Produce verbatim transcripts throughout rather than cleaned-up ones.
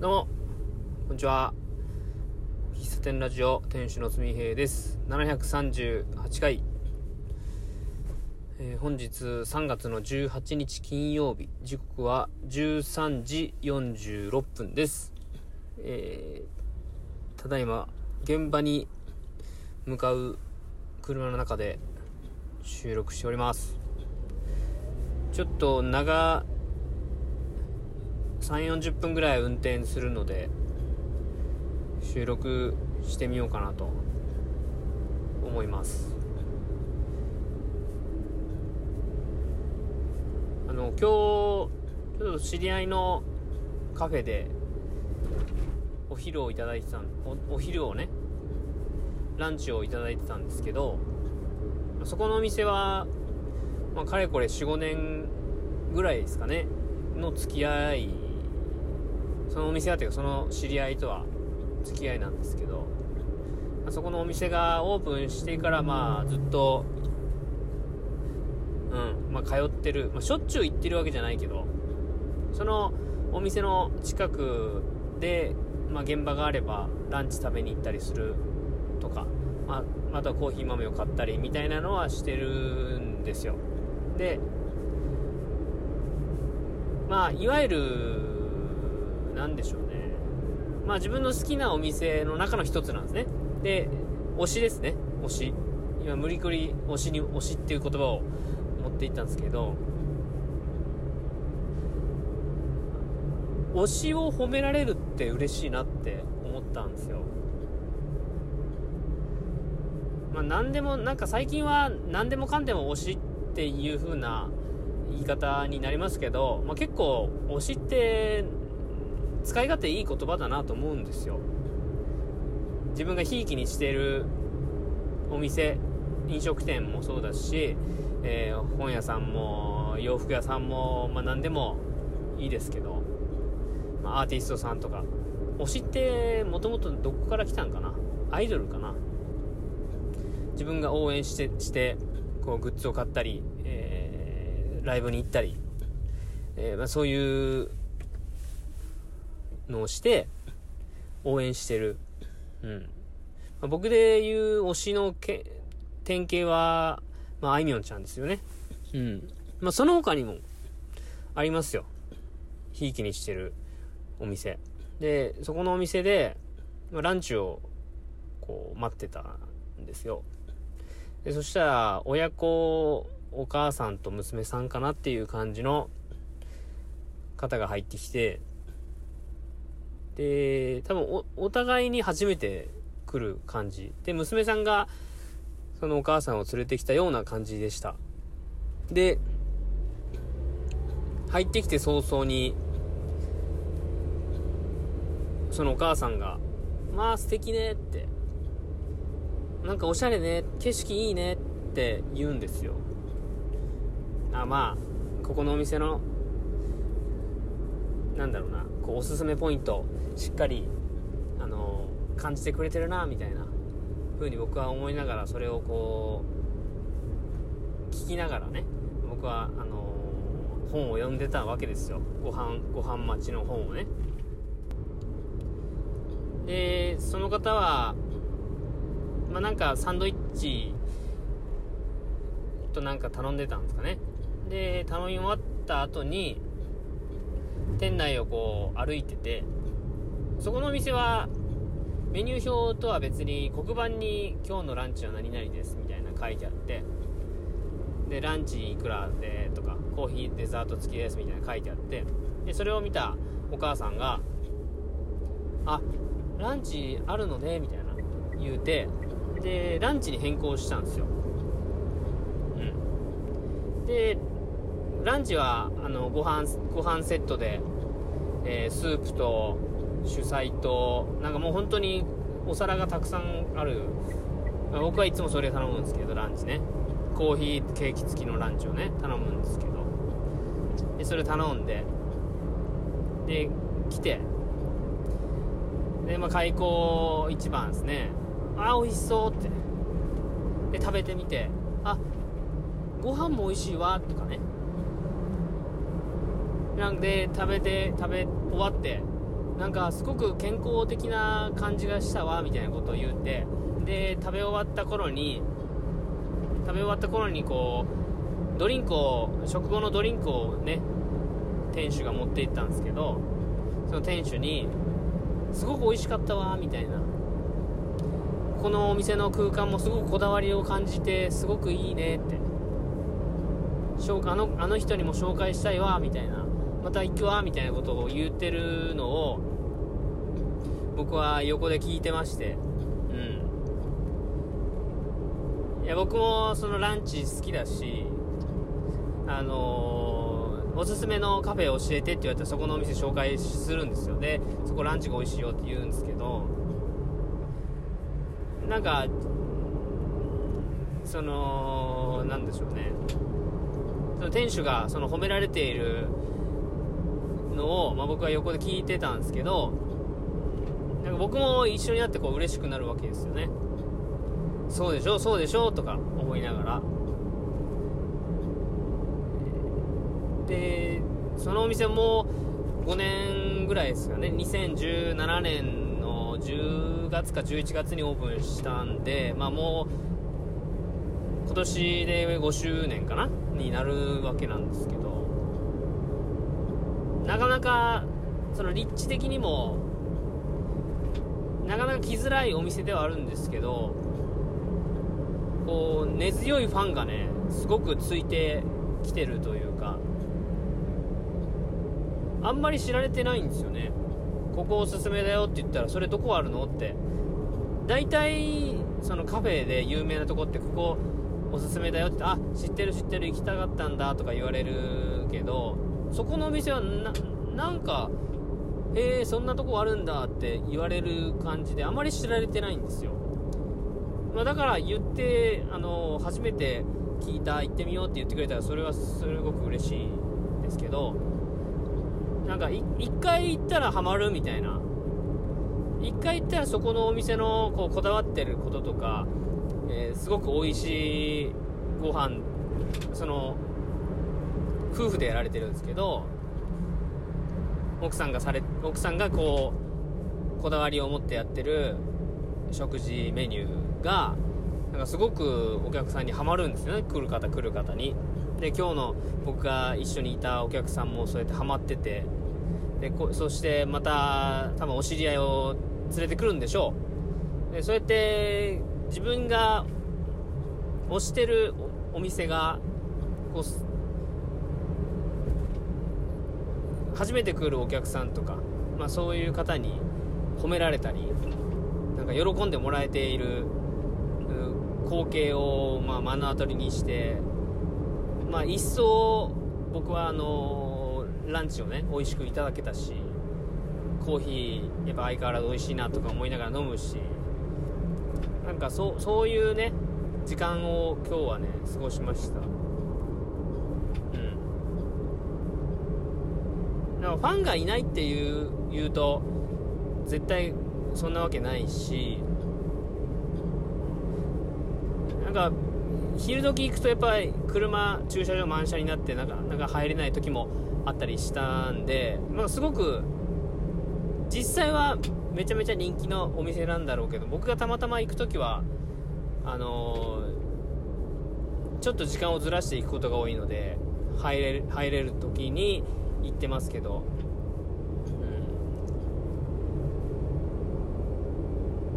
どうもこんにちは。喫茶店ラジオ店主のつみ平です。ななひゃくさんじゅうはちかい、えー、本日さんがつのじゅうはちにち金曜日、時刻はじゅうさんじよんじゅうろっぷんです。えー、ただいま現場に向かう車の中で収録しております。ちょっと長さんじゅうよんじゅっぷんぐらい運転するので収録してみようかなと思います。あの今日ちょっと知り合いのカフェでお昼をいただいてたお, お昼をねランチをいただいてたんですけど、そこのお店は、まあ、かれこれ よんごねんぐらいですかねの付き合い、そのお店はというかその知り合いとは付き合いなんですけど、あそこのお店がオープンしてからまあずっとうんまあ通ってる、まあ、しょっちゅう行ってるわけじゃないけど、そのお店の近くでまあ現場があればランチ食べに行ったりするとか、まあ、またコーヒー豆を買ったりみたいなのはしてるんですよ。でまあいわゆるなんでしょうね、まあ自分の好きなお店の中の一つなんですね。で推しですね、推し、今無理くり推しに推しっていう言葉を持っていったんですけど、推しを褒められるって嬉しいなって思ったんですよ。まあ何でもなんか最近は何でもかんでも推しっていう風な言い方になりますけど、まあ、結構推しって使い勝手いい言葉だなと思うんですよ。自分がひいきにしているお店、飲食店もそうだし、えー、本屋さんも洋服屋さんも、まあ、何でもいいですけど、まあ、アーティストさんとか推しってもともとどこから来たんかな、アイドルかな。自分が応援して、してこうグッズを買ったり、えーライブに行ったり、えーまあ、そういうのをして応援してる、うんまあ、僕でいう推しのけ典型は、まあ、あいみょんちゃんですよね、うんまあ、その他にもありますよ、ひいきにしてるお店で。そこのお店で、まあ、ランチをこう待ってたんですよ。でそしたら親子お母さんと娘さんかなっていう感じの方が入ってきて、で多分 お, お互いに初めて来る感じで、娘さんがそのお母さんを連れてきたような感じでした。で入ってきて早々にそのお母さんがまあ素敵ねって、なんかおしゃれね、景色いいねって言うんですよ。あまあここのお店のなんだろうな、こうおすすめポイントしっかりあの感じてくれてるなみたいな風に僕は思いながら、それをこう聞きながらね、僕はあの本を読んでたわけですよ。ご飯ご飯待ちの本をね。でその方はまあなんかサンドイッチとなんか頼んでたんですかね。で頼み終わった後に店内をこう歩いてて、そこのお店はメニュー表とは別に黒板に今日のランチは何々ですみたいな書いてあって、でランチいくらでとかコーヒーデザート付きですみたいな書いてあって、でそれを見たお母さんがあランチあるのねみたいな言うて、でランチに変更したんですよ。でランチはあのご飯ご飯セットで、えー、スープと主菜となんかもう本当にお皿がたくさんある。僕はいつもそれ頼むんですけど、ランチね、コーヒーケーキ付きのランチをね頼むんですけど、でそれ頼んでで来て、でまあ開口一番ですね、あ美味しそうってで食べてみて、あご飯も美味しいわとかね、なんで食べて食べ終わってなんかすごく健康的な感じがしたわみたいなことを言って、で食べ終わった頃に食べ終わった頃にこうドリンクを、食後のドリンクをね店主が持って行ったんですけど、その店主にすごく美味しかったわみたいな、このお店の空間もすごくこだわりを感じてすごくいいねって、あの、あの人にも紹介したいわみたいな、また行くわみたいなことを言ってるのを僕は横で聞いてまして、うんいや僕もそのランチ好きだし、あのー、おすすめのカフェ教えてって言われたらそこのお店紹介するんですよ。でそこランチが美味しいよって言うんですけど、なんかそのなんでしょうね、その店主がその褒められているのを、まあ、僕は横で聞いてたんですけど、なんか僕も一緒になってこう嬉しくなるわけですよね。そうでしょそうでしょとか思いながら、でそのお店もごねんぐらいですよね、にせんじゅうななねんのじゅうがつかじゅういちがつにオープンしたんで、まあもう今年でごしゅうねんかなになるわけなんですけど、なかなかその立地的にもなかなか来づらいお店ではあるんですけど、こう根強いファンがねすごくついてきてるというか、あんまり知られてないんですよね。ここおすすめだよって言ったらそれどこあるのって、大体そのカフェで有名なとこってここおすすめだよって、あ知ってる知ってる行きたかったんだとか言われるけど、そこのお店は な, なんかえー、そんなとこあるんだって言われる感じであまり知られてないんですよ、まあ、だから言ってあの初めて聞いた行ってみようって言ってくれたらそれはすごく嬉しいんですけど、なんか一回行ったらハマるみたいな、一回行ったらそこのお店の こ, うこだわってることとか、えー、すごく美味しいご飯、その夫婦でやられてるんですけど、奥さんがされ奥さんがこうこだわりを持ってやってる食事メニューがなんかすごくお客さんにハマるんですよね、来る方来る方に。で今日の僕が一緒にいたお客さんもそうやってハマってて、でこそしてまた多分お知り合いを連れてくるんでしょう。でそうやって自分が推してる お, お店がこう初めて来るお客さんとか、まあ、そういう方に褒められたりなんか喜んでもらえている光景をまあ目の当たりにして、まあ、一層僕はあのランチをね美味しくいただけたし、コーヒーやっぱ相変わらず美味しいなとか思いながら飲むし、なんか そ, そういうね時間を今日はね過ごしました。ファンがいないっていう言うと絶対そんなわけないし、なんか昼時行くとやっぱり車駐車場満車になってなかなか入れない時もあったりしたんで、まあ、すごく実際はめちゃめちゃ人気のお店なんだろうけど、僕がたまたま行く時はあのー、ちょっと時間をずらしていくことが多いので入れる、入れる時に言ってますけど、う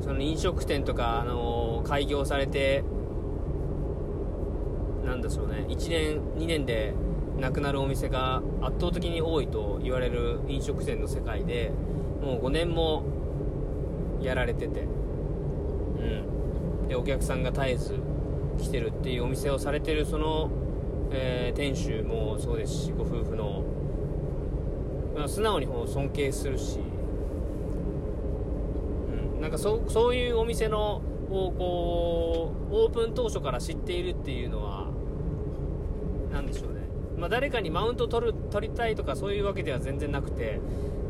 ん、その飲食店とか、あのー、開業されてなんでしょうねいちねんにねんでなくなるお店が圧倒的に多いと言われる飲食店の世界でもうごねんもやられてて、うん、でお客さんが絶えず来てるっていうお店をされてるその、えー、店主もそうですし、ご夫婦の素直に尊敬するし、うん、なんか そ, そういうお店のをこうオープン当初から知っているっていうのはなんでしょうね、まあ、誰かにマウント取る取りたいとかそういうわけでは全然なくて、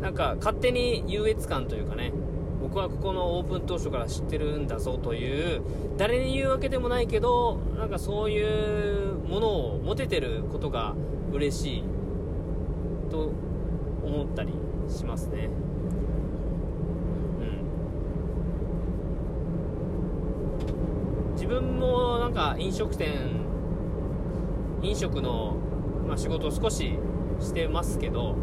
なんか勝手に優越感というかね、僕はここのオープン当初から知ってるんだぞという、誰に言うわけでもないけどなんかそういうものを持ててることが嬉しいと思ったりしますね。分もなんか飲食店飲食の、まあ、仕事を少ししてますけど、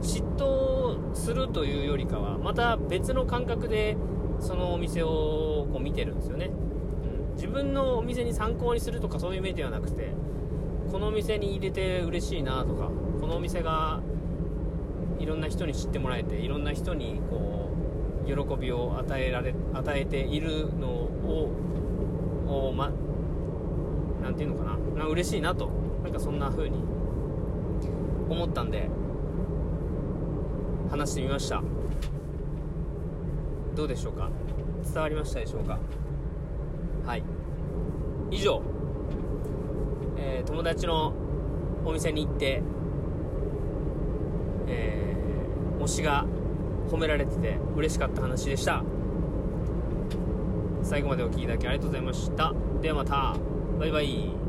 嫉妬するというよりかはまた別の感覚でそのお店をこう見てるんですよね、うん、自分のお店に参考にするとかそういう目ではなくて、このお店に入れて嬉しいなとか、このお店がいろんな人に知ってもらえて、いろんな人にこう喜びを与えられ与えているのを、をまなんていうのかな、な嬉しいなと、なんかそんな風に思ったんで話してみました。どうでしょうか、伝わりましたでしょうか。はい、以上、えー、友達のお店に行って、えー、推しが褒められてて嬉しかった話でした。最後までお聞きいただきありがとうございました。ではまた、バイバイ。